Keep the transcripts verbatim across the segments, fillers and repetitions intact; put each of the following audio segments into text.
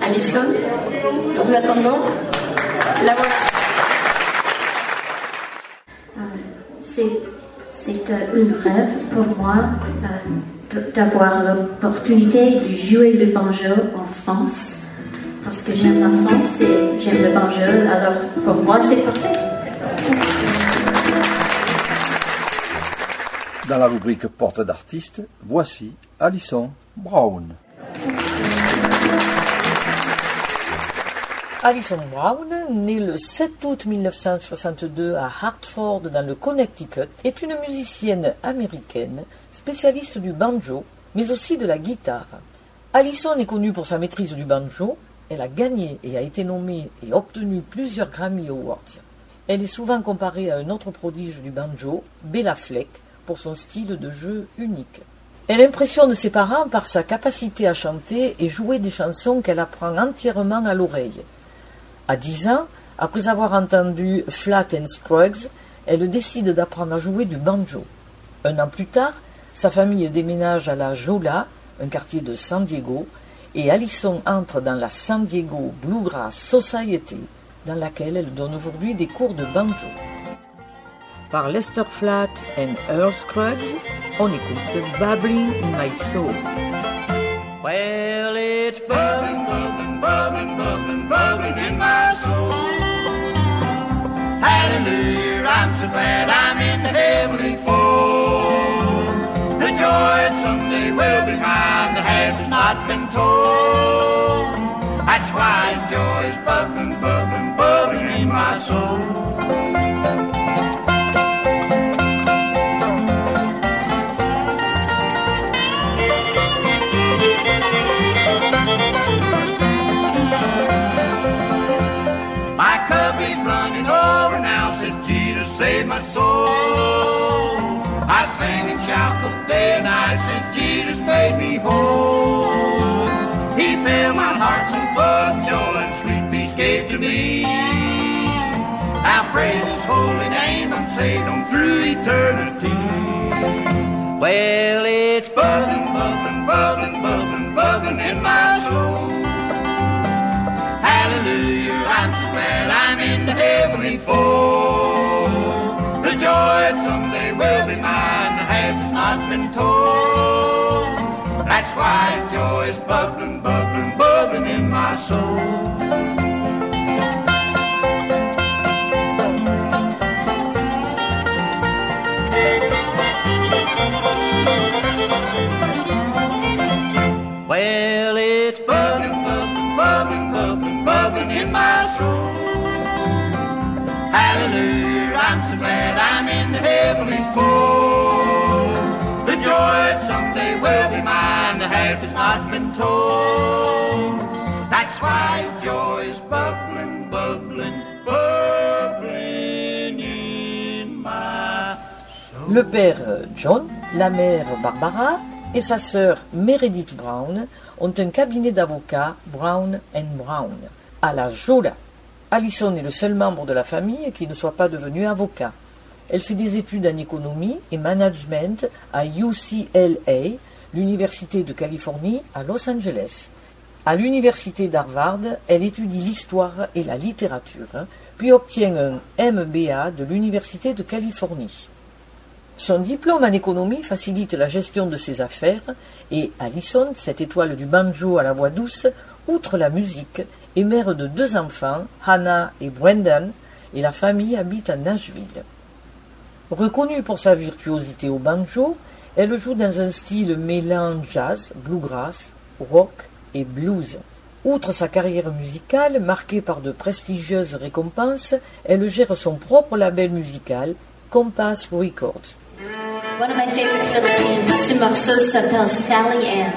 Alison, nous vous attendons. La voilà. C'est, c'est un rêve pour moi d'avoir l'opportunité de jouer le banjo en France. Parce que j'aime la France et j'aime le banjo, alors pour moi c'est parfait. Dans la rubrique Porte d'artiste, voici Alison Brown. Alison Brown, née le sept août mille neuf cent soixante-deux à Hartford dans le Connecticut, est une musicienne américaine, spécialiste du banjo, mais aussi de la guitare. Alison est connue pour sa maîtrise du banjo. Elle a gagné et a été nommée et obtenu plusieurs Grammy Awards. Elle est souvent comparée à un autre prodige du banjo, Béla Fleck, pour son style de jeu unique. Elle impressionne ses parents par sa capacité à chanter et jouer des chansons qu'elle apprend entièrement à l'oreille. À dix ans, après avoir entendu Flatt and Scruggs, elle décide d'apprendre à jouer du banjo. Un an plus tard, sa famille déménage à La Jolla, un quartier de San Diego, et Alison entre dans la San Diego Bluegrass Society, dans laquelle elle donne aujourd'hui des cours de banjo. Par Lester Flatt and Earl Scruggs, on écoute Babbling in My Soul. Well, it's bubbling, bubbling, bubbling, bubbling, bubbling in my soul. Hallelujah, I'm so glad I'm in the heavenly fold. The joy that someday will be mine, the has not been told. That's why joy's bubbling, bubbling, bubbling in my soul. My cup is running over now since Jesus saved my soul. I sing and shout the day and night since Jesus made me whole. He filled my heart and full of joy and sweet peace gave to me. I praise His holy name and saved on through eternity. Well, it's bubbling, bubbling, bubbling, bubbling, bubbling in my soul. Hallelujah, I'm so glad I'm in the heavenly fold. The joy that someday will be mine has not been told. That's why joy is bubbling, bubbling, bubbling in my soul. Well, it's bubbling, bubbling, bubbling, bubbling, bubbling in my soul. Hallelujah, I'm so glad I'm in the heavenly fold. The joy that someday will be mine, the half has not been told. That's why joy is bubbling, bubbling, bubbling in my soul. Le père John, la mère Barbara et sa sœur Meredith Brown ont un cabinet d'avocats Brown and Brown à La Jolla. Alison est le seul membre de la famille qui ne soit pas devenu avocat. Elle fait des études en économie et management à U C L A, l'université de Californie à Los Angeles. À l'université d'Harvard, elle étudie l'histoire et la littérature, puis obtient un M B A de l'université de Californie. Son diplôme en économie facilite la gestion de ses affaires et Alison, cette étoile du banjo à la voix douce, outre la musique, est mère de deux enfants, Hannah et Brendan, et la famille habite à Nashville. Reconnue pour sa virtuosité au banjo, elle joue dans un style mêlant jazz, bluegrass, rock et blues. Outre sa carrière musicale, marquée par de prestigieuses récompenses, elle gère son propre label musical, Compass Records. One of my favorite fiddle tunes, ce morceau s'appelle Sally Ann.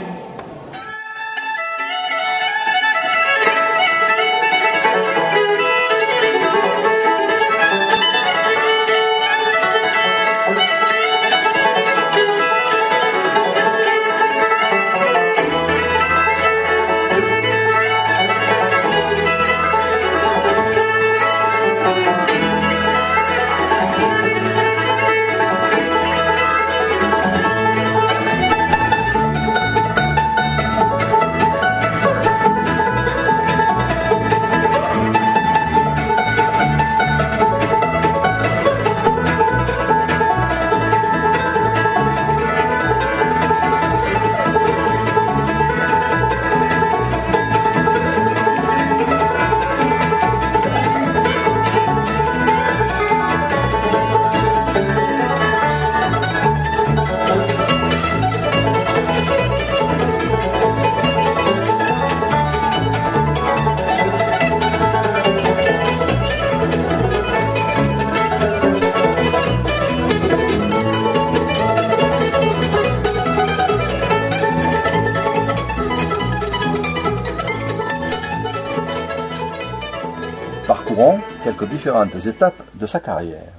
Parcourons quelques différentes étapes de sa carrière.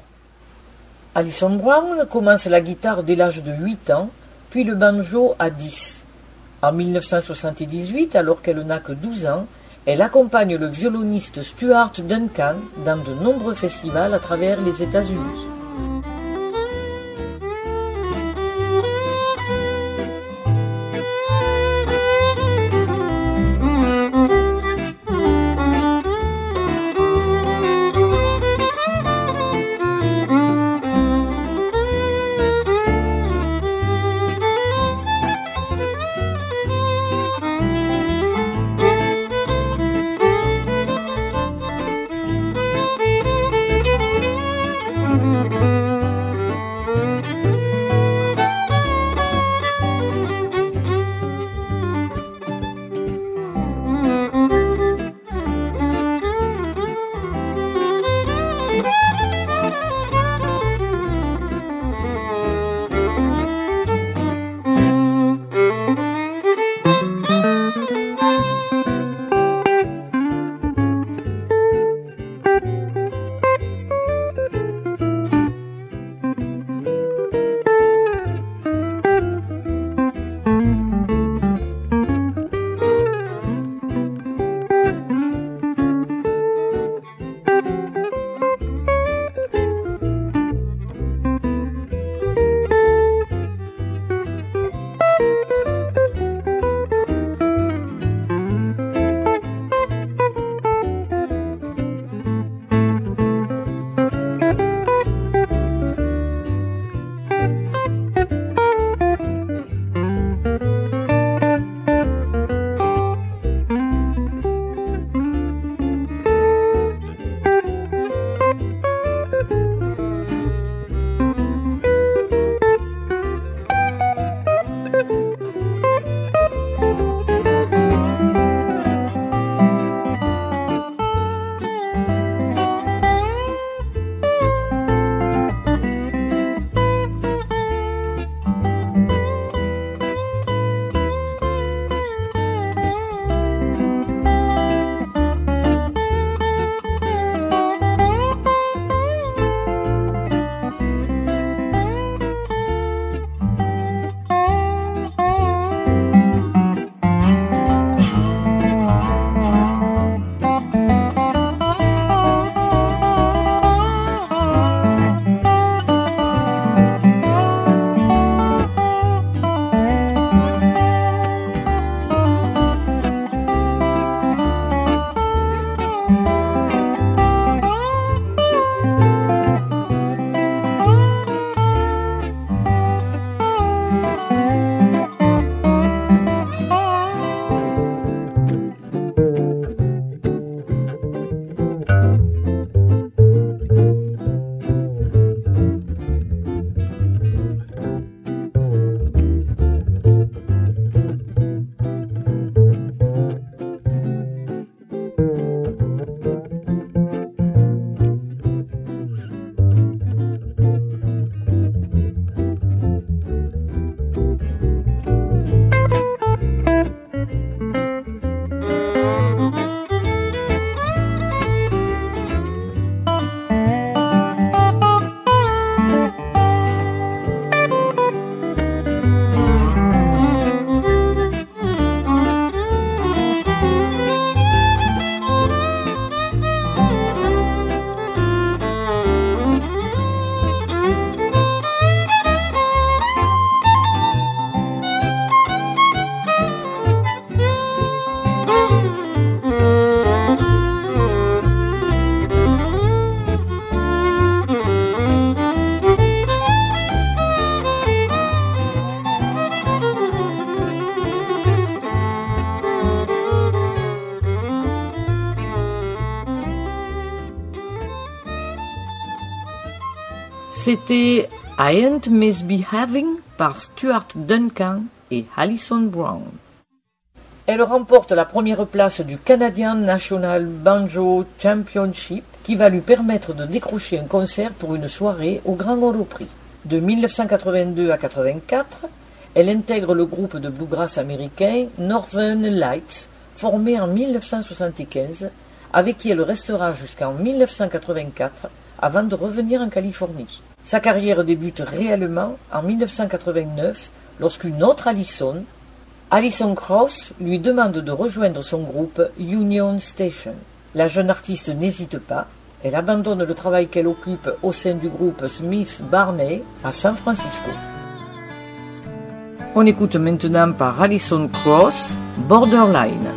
Alison Brown commence la guitare dès l'âge de huit ans, puis le banjo à dix. En mille neuf cent soixante-dix-huit, alors qu'elle n'a que douze ans, elle accompagne le violoniste Stuart Duncan dans de nombreux festivals à travers les États-Unis. C'était « I Ain't Misbehaving » par Stuart Duncan et Alison Brown. Elle remporte la première place du Canadian National Banjo Championship qui va lui permettre de décrocher un concert pour une soirée au Grand Ole Opry. De mille neuf cent quatre-vingt-deux à mille neuf cent quatre-vingt-quatre, elle intègre le groupe de bluegrass américain Northern Lights, formé en mille neuf cent soixante-quinze avec qui elle restera jusqu'en mille neuf cent quatre-vingt-quatre avant de revenir en Californie. Sa carrière débute réellement en mille neuf cent quatre-vingt-neuf lorsqu'une autre Alison, Alison Krauss, lui demande de rejoindre son groupe Union Station. La jeune artiste n'hésite pas, elle abandonne le travail qu'elle occupe au sein du groupe Smith Barney à San Francisco. On écoute maintenant par Alison Krauss, Borderline.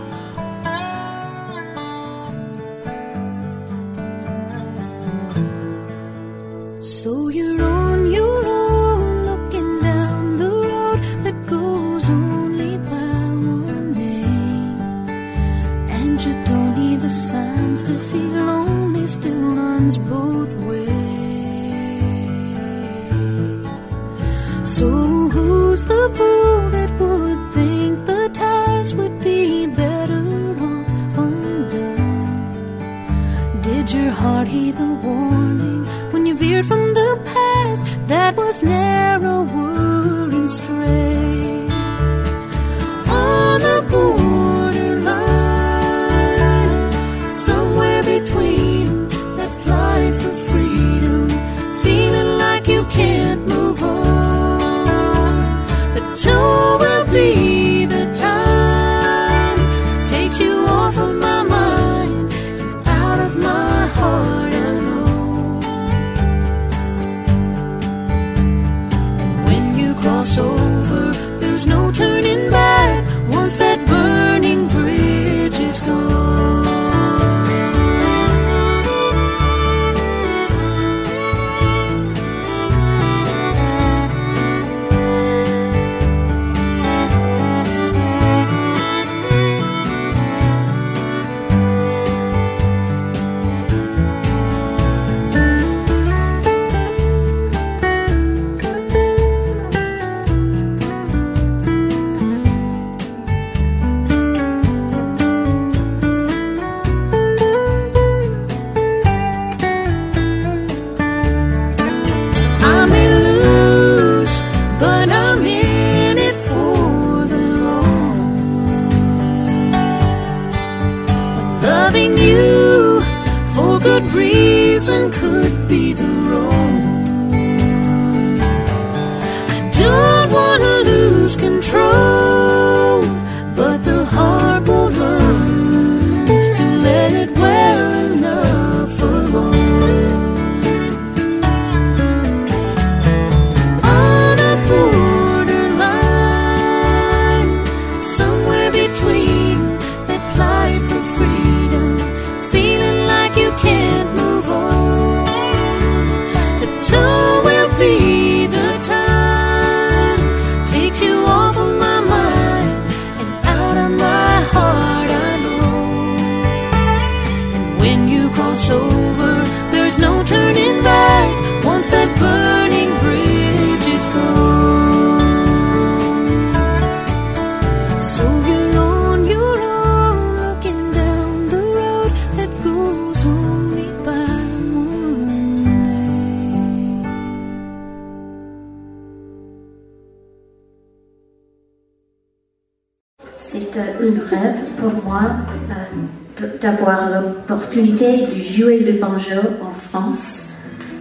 D'avoir l'opportunité de jouer le banjo en France,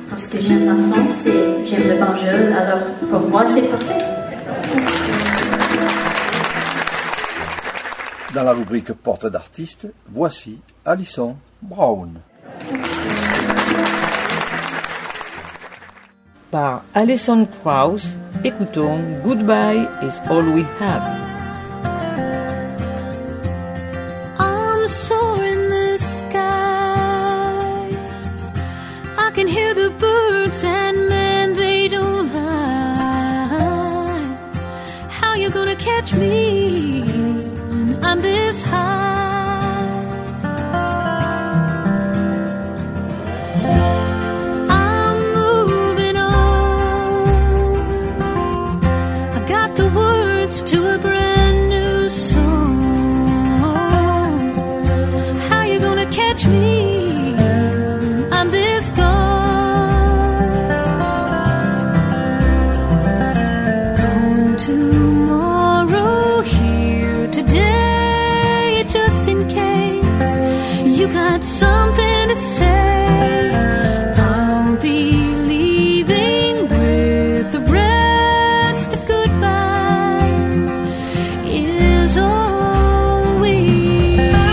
parce que j'aime la France et j'aime le banjo, alors pour moi c'est parfait. Dans la rubrique Porte d'artiste, voici Alison Brown. Par Alison Krauss, écoutons Goodbye is All We Have. And men, they don't lie. How you gonna catch me when I'm this high? I'm moving on. I got the words to a brand new song. How you gonna catch me? Tomorrow got something to say. I'll be leaving with the rest of goodbye is all we have.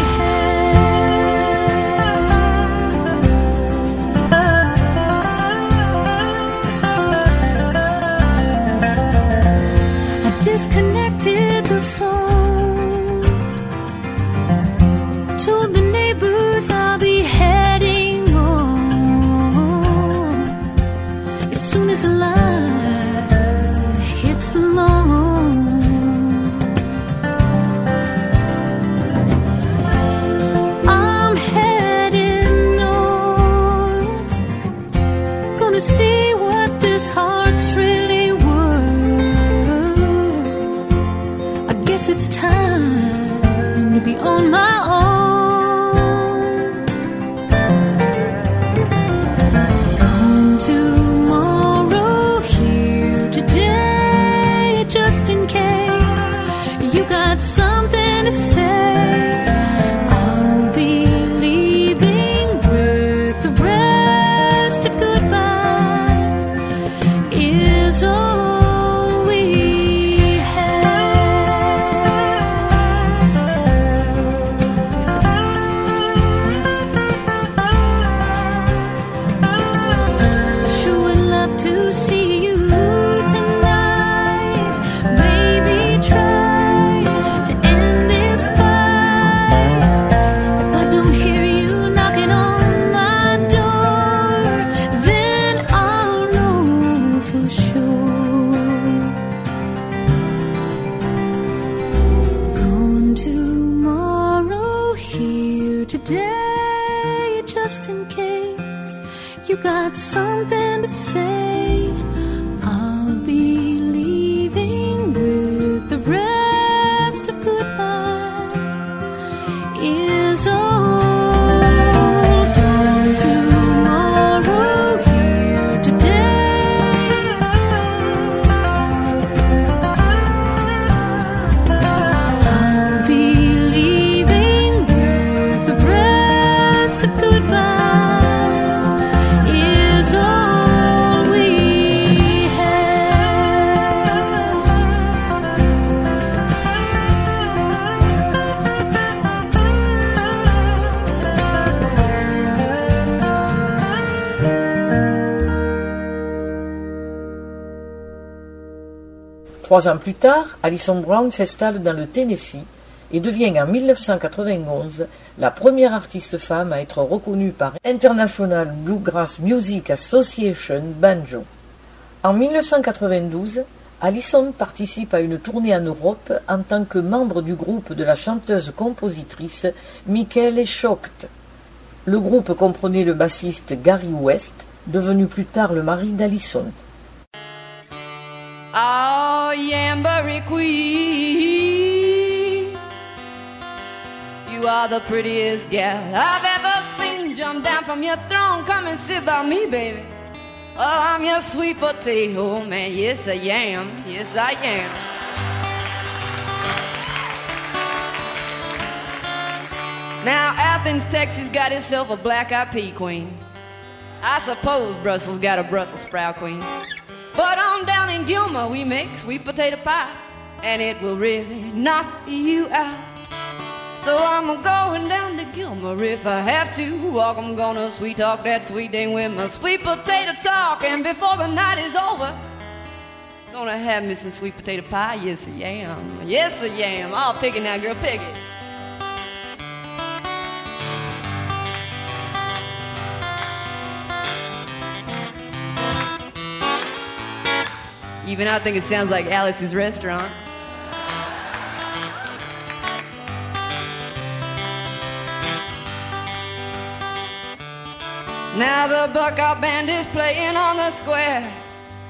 I disconnected the phone. Trois ans plus tard, Alison Brown s'installe dans le Tennessee et devient en mille neuf cent quatre-vingt-onze la première artiste femme à être reconnue par International Bluegrass Music Association Banjo. En mille neuf cent quatre-vingt-douze, Alison participe à une tournée en Europe en tant que membre du groupe de la chanteuse-compositrice Michelle Shocked. Le groupe comprenait le bassiste Garry West, devenu plus tard le mari d'Alison. Oh, Yambury Queen, you are the prettiest gal I've ever seen. Jump down from your throne, come and sit by me, baby. Oh, I'm your sweet potato, man, yes I am, yes I am. Now Athens, Texas got itself a black-eyed pea queen. I suppose Brussels got a Brussels sprout queen. But on down in Gilmer we make sweet potato pie, and it will really knock you out. So I'm going down to Gilmer if I have to walk. I'm gonna sweet talk that sweet thing with my sweet potato talk. And before the night is over, gonna have me some sweet potato pie. Yes I am, yes I am. Oh, pick it now girl, pick it. Even I think it sounds like Alice's Restaurant. Now the Buckeye Band is playing on the square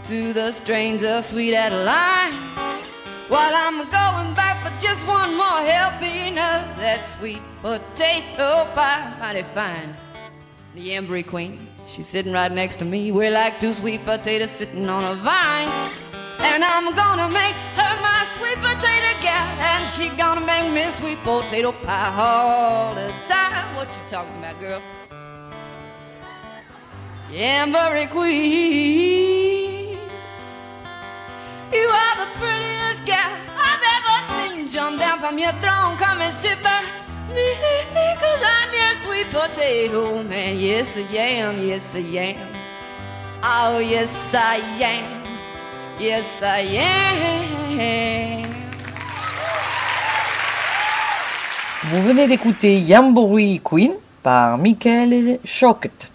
to the strains of Sweet Adeline, while I'm going back for just one more helping of that sweet potato pie. Mighty fine, the Embry Queen. She's sitting right next to me. We're like two sweet potatoes sitting on a vine. And I'm gonna make her my sweet potato gal, and she gonna make me sweet potato pie all the time. what you talking about, girl. Ambery Queen, you are the prettiest gal I've ever seen. Jump down from your throne, come and sit by me, cause I'm your sweet potato man. Yes, I am, yes, I am. Oh, yes, I am. Yes, I am. Vous venez d'écouter Jamboree Queen par Michelle Shocked.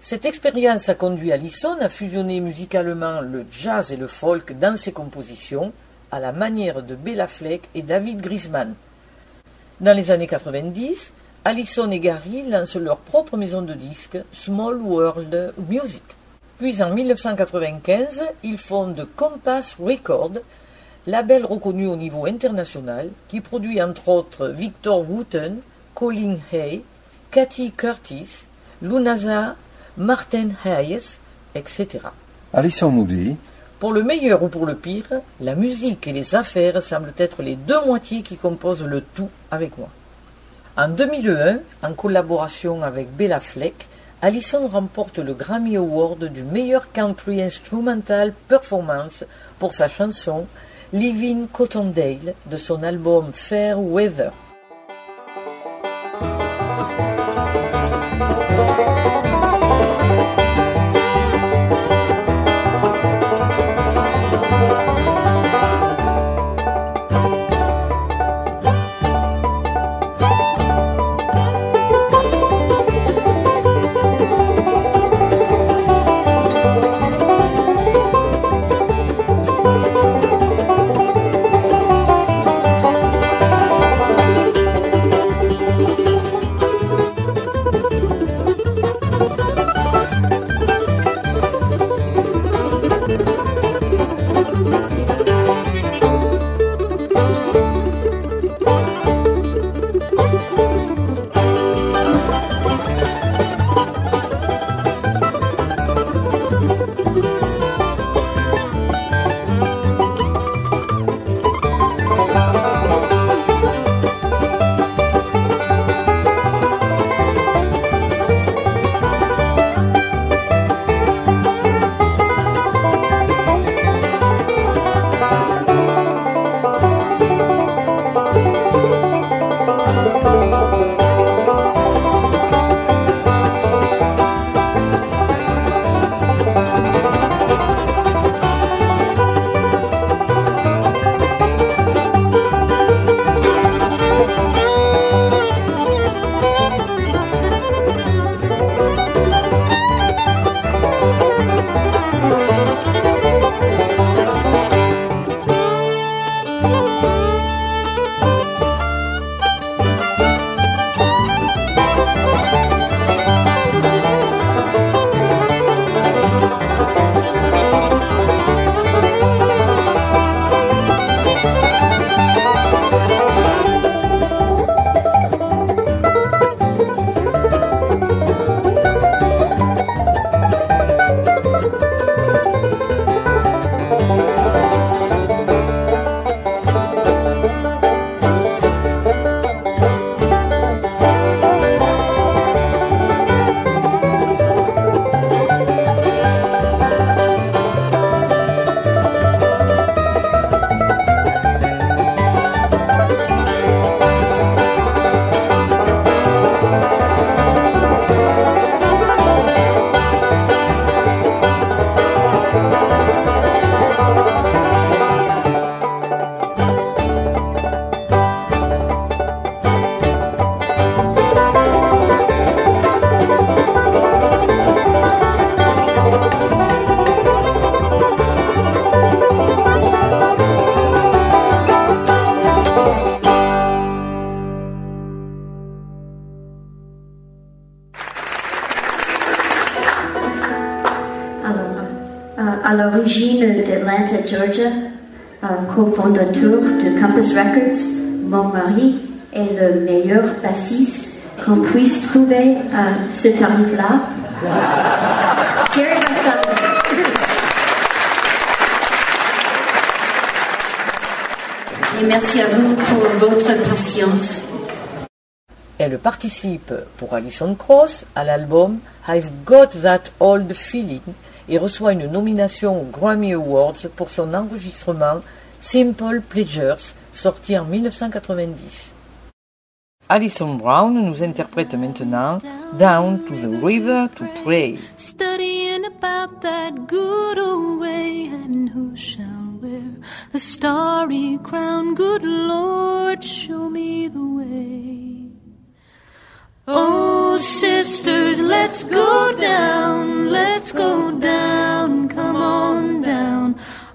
Cette expérience a conduit Alison à fusionner musicalement le jazz et le folk dans ses compositions, à la manière de Béla Fleck et David Grisman. Dans les années quatre-vingt-dix, Alison et Garry lancent leur propre maison de disques, Small World Music. Puis en mille neuf cent quatre-vingt-quinze, ils fondent Compass Records, label reconnu au niveau international, qui produit entre autres Victor Wooten, Colin Hay, Katy Curtis, Lunasa, Martin Hayes, et cetera. Alison nous dit : pour le meilleur ou pour le pire, la musique et les affaires semblent être les deux moitiés qui composent le tout avec moi. En deux mille un, en collaboration avec Béla Fleck, Alison remporte le Grammy Award du meilleur country instrumental performance pour sa chanson « Livin' Cottondale » de son album « Fair Weather ». Georgia, euh, cofondateur de Compass Records, mon mari est le meilleur bassiste qu'on puisse trouver à ce tarif-là. Garry West. Et merci à vous pour votre patience. Elle participe pour Alison Krauss à l'album I've Got That Old Feeling et reçoit une nomination aux Grammy Awards pour son enregistrement Simple Pleasures, sorti en mille neuf cent quatre-vingt-dix. Alison Brown nous interprète maintenant Down to the River to Pray. Studying about that good old way, and who shall wear the starry crown? Good Lord, show me the way. Oh, sisters, let's go down, let's go down, come on down.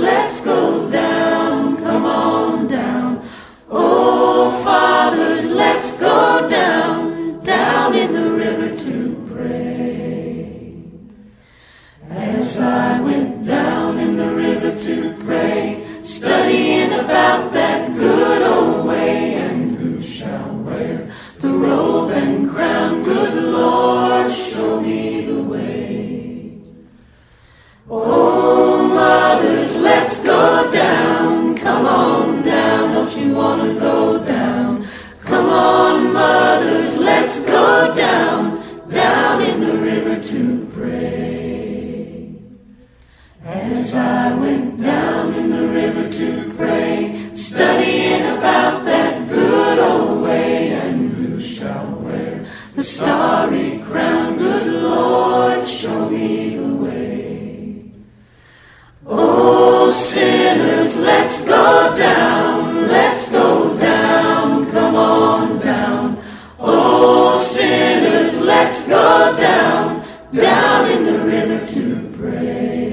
let's go down, come on down. Oh, fathers, let's go down, down in the river to pray. As I went down in the river to pray, studying about that good old way, and who shall wear the robe and crown? Good Lord, show me the way. Oh, mothers, let's go down, come on down, don't you wanna go down? Come on, mothers, let's go down, down in the river to pray. As I went down in the river to pray, studying about that good old way, and who shall wear the starry crown? Good Lord, show me the way. Oh, sinners, let's go down, let's go down, come on down. Oh, sinners, let's go down, down in the river to pray.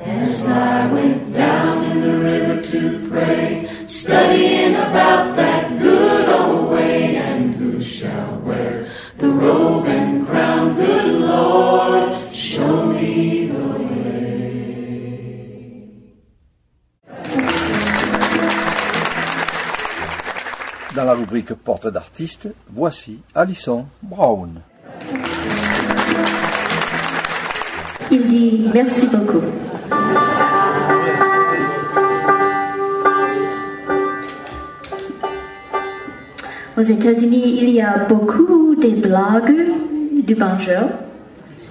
As I went down in the river to pray, studying about that good old way, and who shall wear the robe and crown? Good Lord, show me the way. Dans la rubrique Porte d'artiste, voici Alison Brown. Il dit merci beaucoup. Aux États-Unis, il y a beaucoup de blogs du banjo.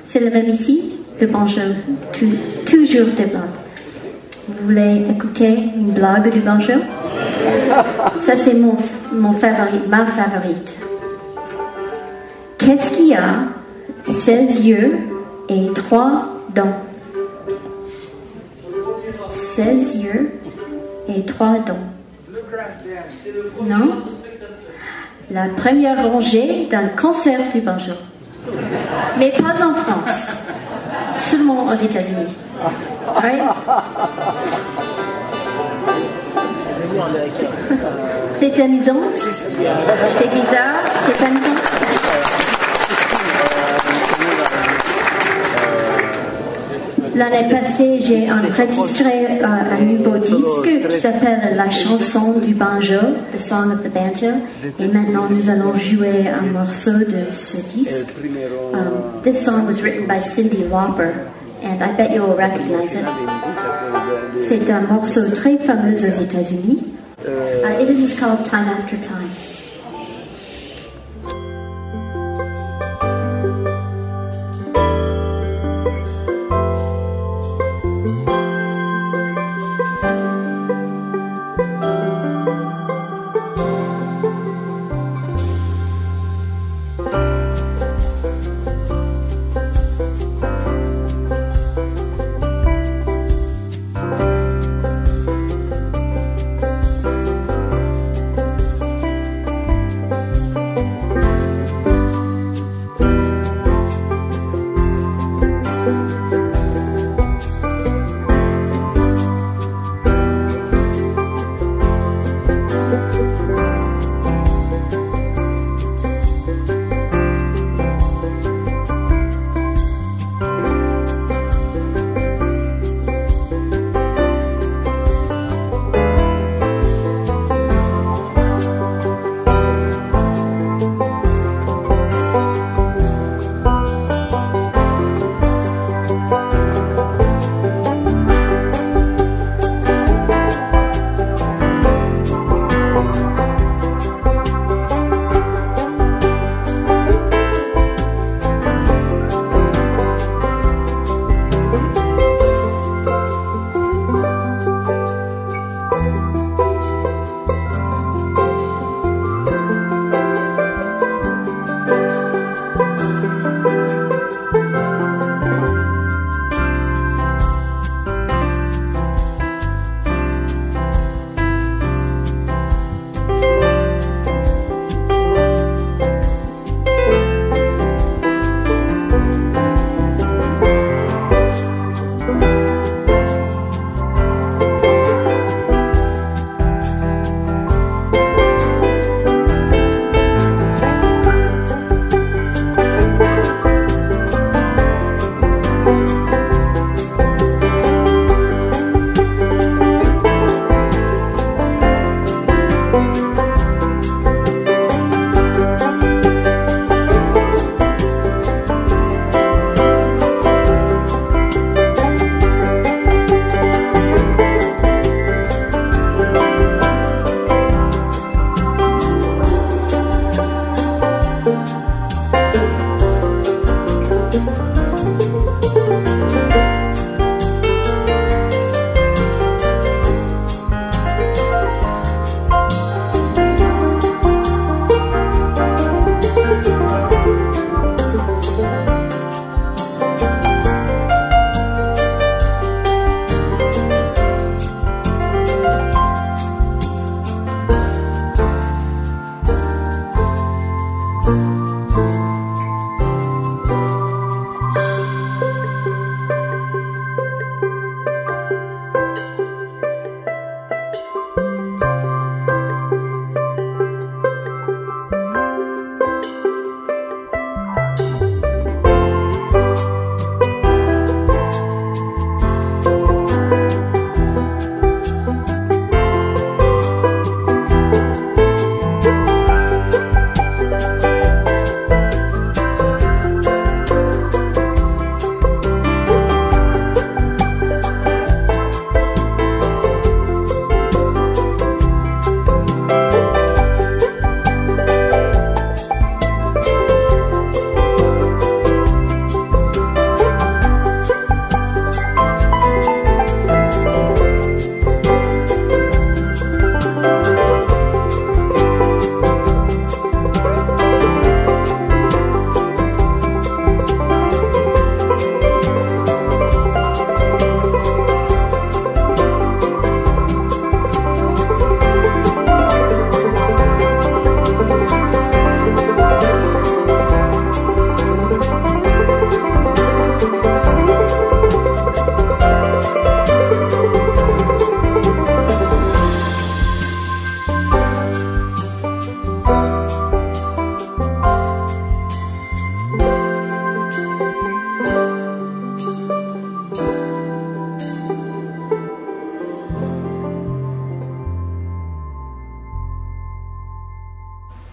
C'est le même ici, le banjo, tu, toujours des blogs. Vous voulez écouter une blague du banjo? Ça, c'est mon, mon favori, ma favorite. Qu'est-ce qu'il y a seize yeux et trois dents? seize yeux et trois dents. Non? La première rangée d'un concert du banjo. Mais pas en France. Seulement aux États-Unis. Right? C'est amusant, c'est bizarre, c'est amusant. L'année passée, j'ai enregistré un nouveau disque qui s'appelle La chanson du banjo, The Song of the Banjo, et maintenant nous allons jouer un morceau de ce disque. Um, this song was written by Cyndi Lauper, and I bet you will recognize it. C'est un morceau très fameux aux États-Unis. Uh, this is called Time After Time.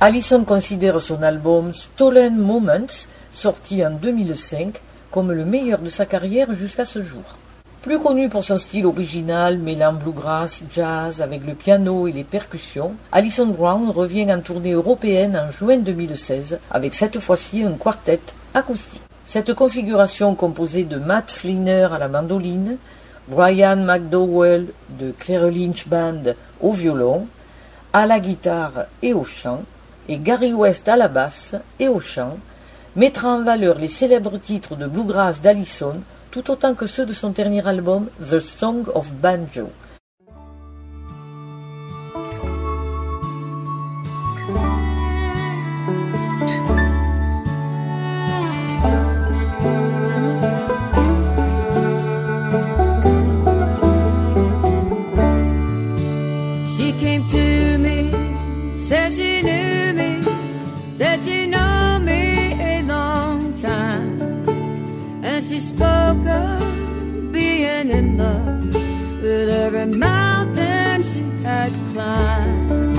Alison considère son album Stolen Moments, sorti en deux mille cinq, comme le meilleur de sa carrière jusqu'à ce jour. Plus connu pour son style original, mêlant bluegrass, jazz, avec le piano et les percussions, Alison Brown revient en tournée européenne en juin deux mille seize, avec cette fois-ci un quartet acoustique. Cette configuration composée de Matt Flinner à la mandoline, Brian McDowell de Claire Lynch Band au violon, à la guitare et au chant, et Garry West à la basse et au chant, mettra en valeur les célèbres titres de bluegrass d'Alison, tout autant que ceux de son dernier album, The Song of Banjo. She came to me, said she knew me, said she knew me a long time. And she spoke of being in love with every mountain she had climbed.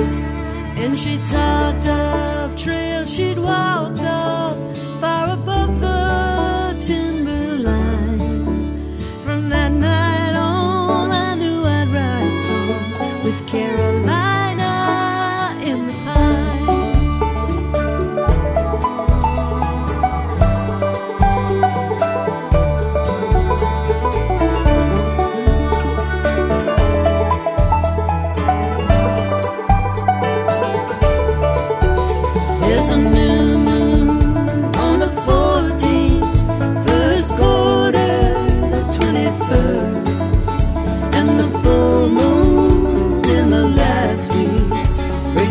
And she talked of trails she'd walked up far above the timberline. From that night on, I knew I'd write songs with Caroline.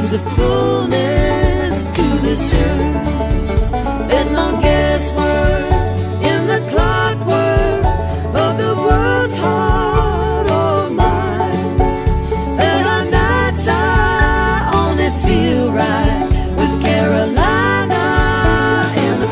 The fullness to this earth. There's no guesswork in the clockwork of the world's heart or mind. There are nights I only feel right with Carolina in the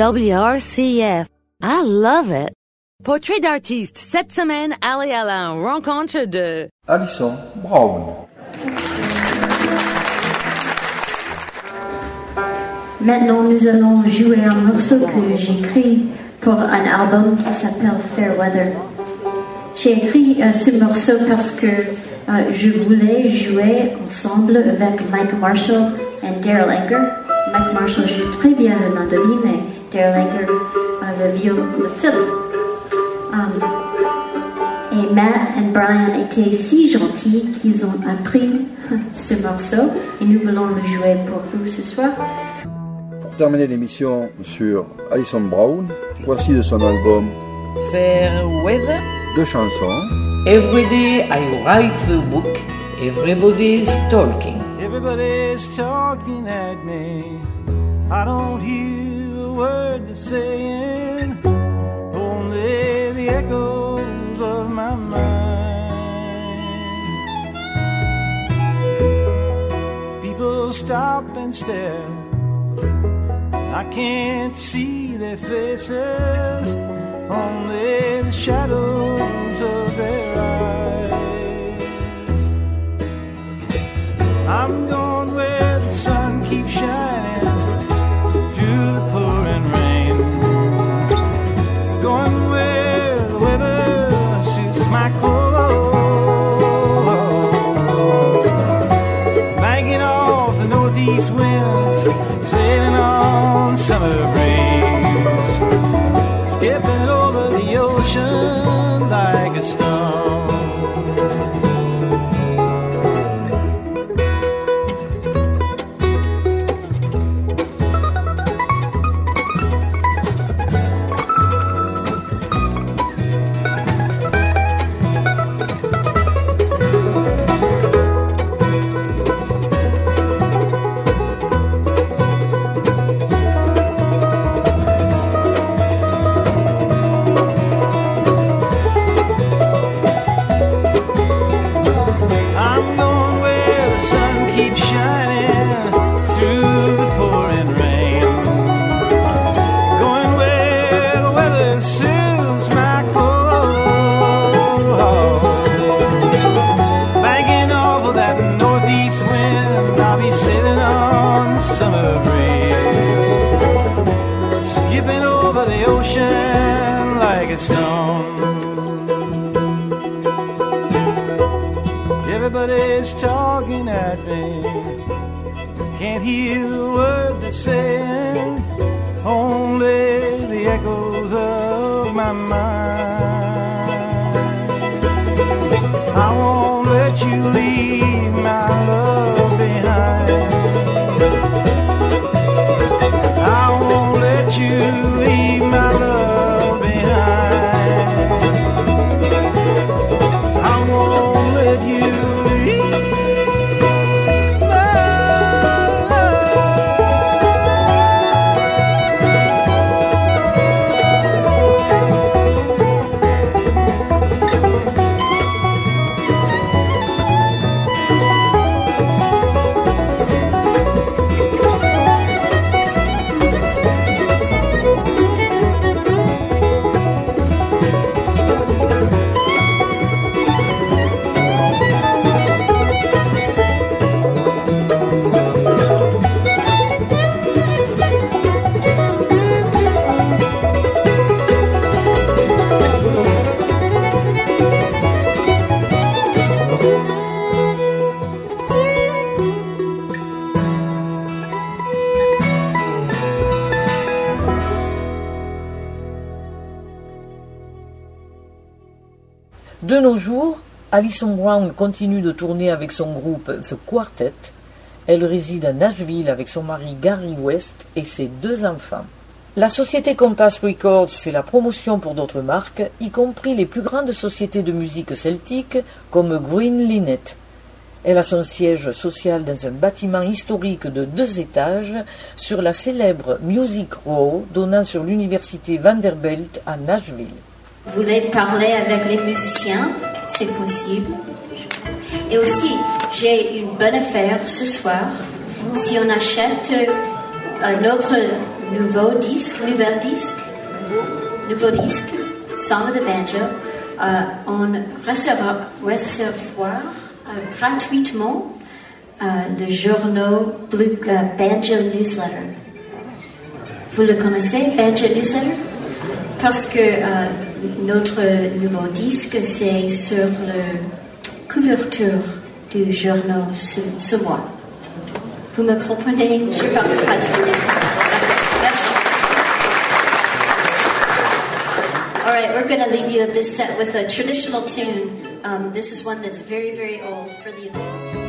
W R C F. I love it. Portrait d'artiste, cette semaine, allez à la rencontre de Alison Brown. Maintenant, nous allons jouer un morceau que j'écris pour un album qui s'appelle Fair Weather. J'ai écrit euh, ce morceau parce que euh, je voulais jouer ensemble avec Mike Marshall et Daryl Anger. Mike Marshall joue très bien le mandoline et Daryl Anger euh, le violon, le fiddle. Um, et Matt et Brian étaient si gentils qu'ils ont appris ce morceau et nous voulons le jouer pour vous ce soir. Pour terminer l'émission sur Alison Brown, voici de son album Fair Weather deux chansons. Every day I write the book, everybody's talking. Everybody's talking at me. I don't hear a word they're saying, only the echoes of my mind. People stop and stare. I can't see their faces. Only the shadows of their eyes. I'm going where the sun keeps shining through the pouring rain. Going where the weather suits my clothes. Banging off the northeast winds, sailing on summer breeze, skipping over ocean like a stone. Everybody's talking at me. Can't hear a word they're saying. Only the echoes of my mind. I won't let you leave my love behind. I won't let you leave my love behind. I won't let you. De nos jours, Alison Brown continue de tourner avec son groupe The Quartet. Elle réside à Nashville avec son mari Garry West et ses deux enfants. La société Compass Records fait la promotion pour d'autres marques, y compris les plus grandes sociétés de musique celtique comme Green Linnet. Elle a son siège social dans un bâtiment historique de deux étages sur la célèbre Music Row donnant sur l'université Vanderbilt à Nashville. Vous voulez parler avec les musiciens, c'est possible. Et aussi, j'ai une bonne affaire ce soir. Si on achète euh, l'autre nouveau disque, nouvel disque, nouveau disque, Song of the Banjo. Euh, on recevra, recevra euh, gratuitement euh, le journal Blue, euh, Banjo Newsletter. Vous le connaissez, Banjo Newsletter? Parce que euh, notre nouveau disque, c'est sur la couverture du journal ce, ce mois. Vous me comprenez? Je parle pas de tout. Merci. All right, we're going to leave you at this set with a traditional tune. Um, this is one that's very, very old for the United States.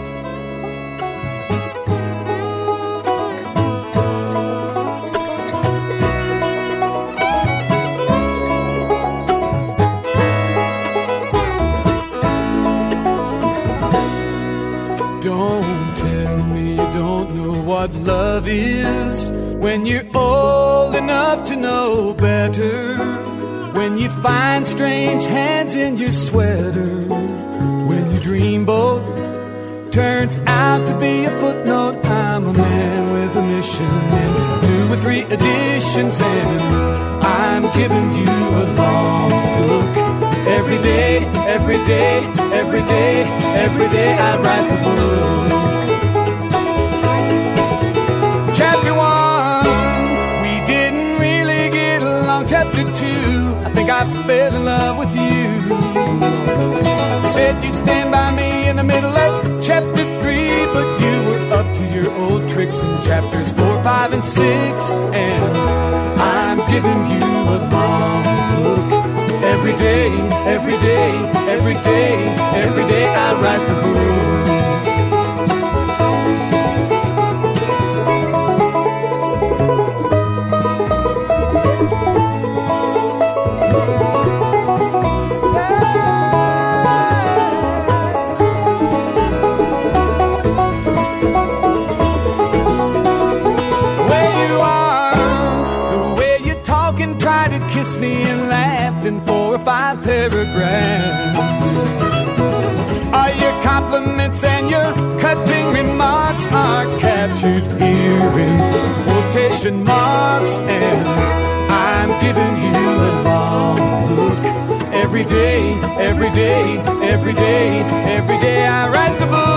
What love is when you're old enough to know better, when you find strange hands in your sweater, when your dreamboat turns out to be a footnote. I'm a man with a mission and two or three additions, and I'm giving you a long look. Every day, every day, every day, every day I write the book. Chapter one, we didn't really get along. Chapter two, I think I fell in love with you. You said you'd stand by me in the middle of chapter three, but you were up to your old tricks in chapters four, five, and six. And I'm giving you a long look. Every day, every day, every day, every day I write the book. Me and laughed in four or five paragraphs. All your compliments and your cutting remarks are captured here in quotation marks. And I'm giving you a long look. Every day, every day, every day, every day I write the book.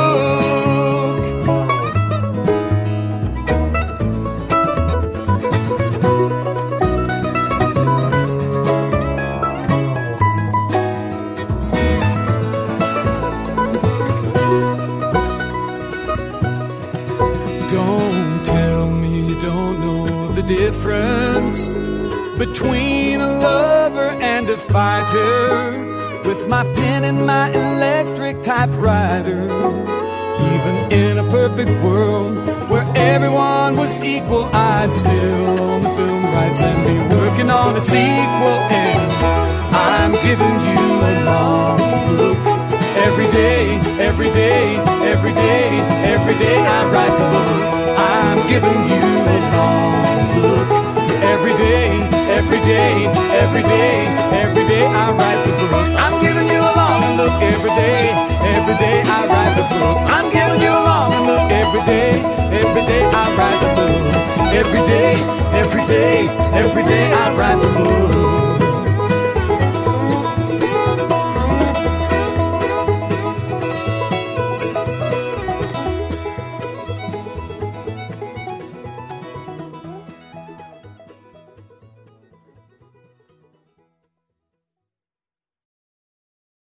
Difference between a lover and a fighter, with my pen and my electric typewriter. Even in a perfect world where everyone was equal, I'd still own the film rights and be working on a sequel. And I'm giving you a long look. Every day, every day, every day, every day I write the book. I'm giving you a long look. Every day, every day, every day, every day I write the book. I'm giving you a long look. Every day, every day I write the book. I'm giving you a long look. Every day, every day I write the book. Every day, every day.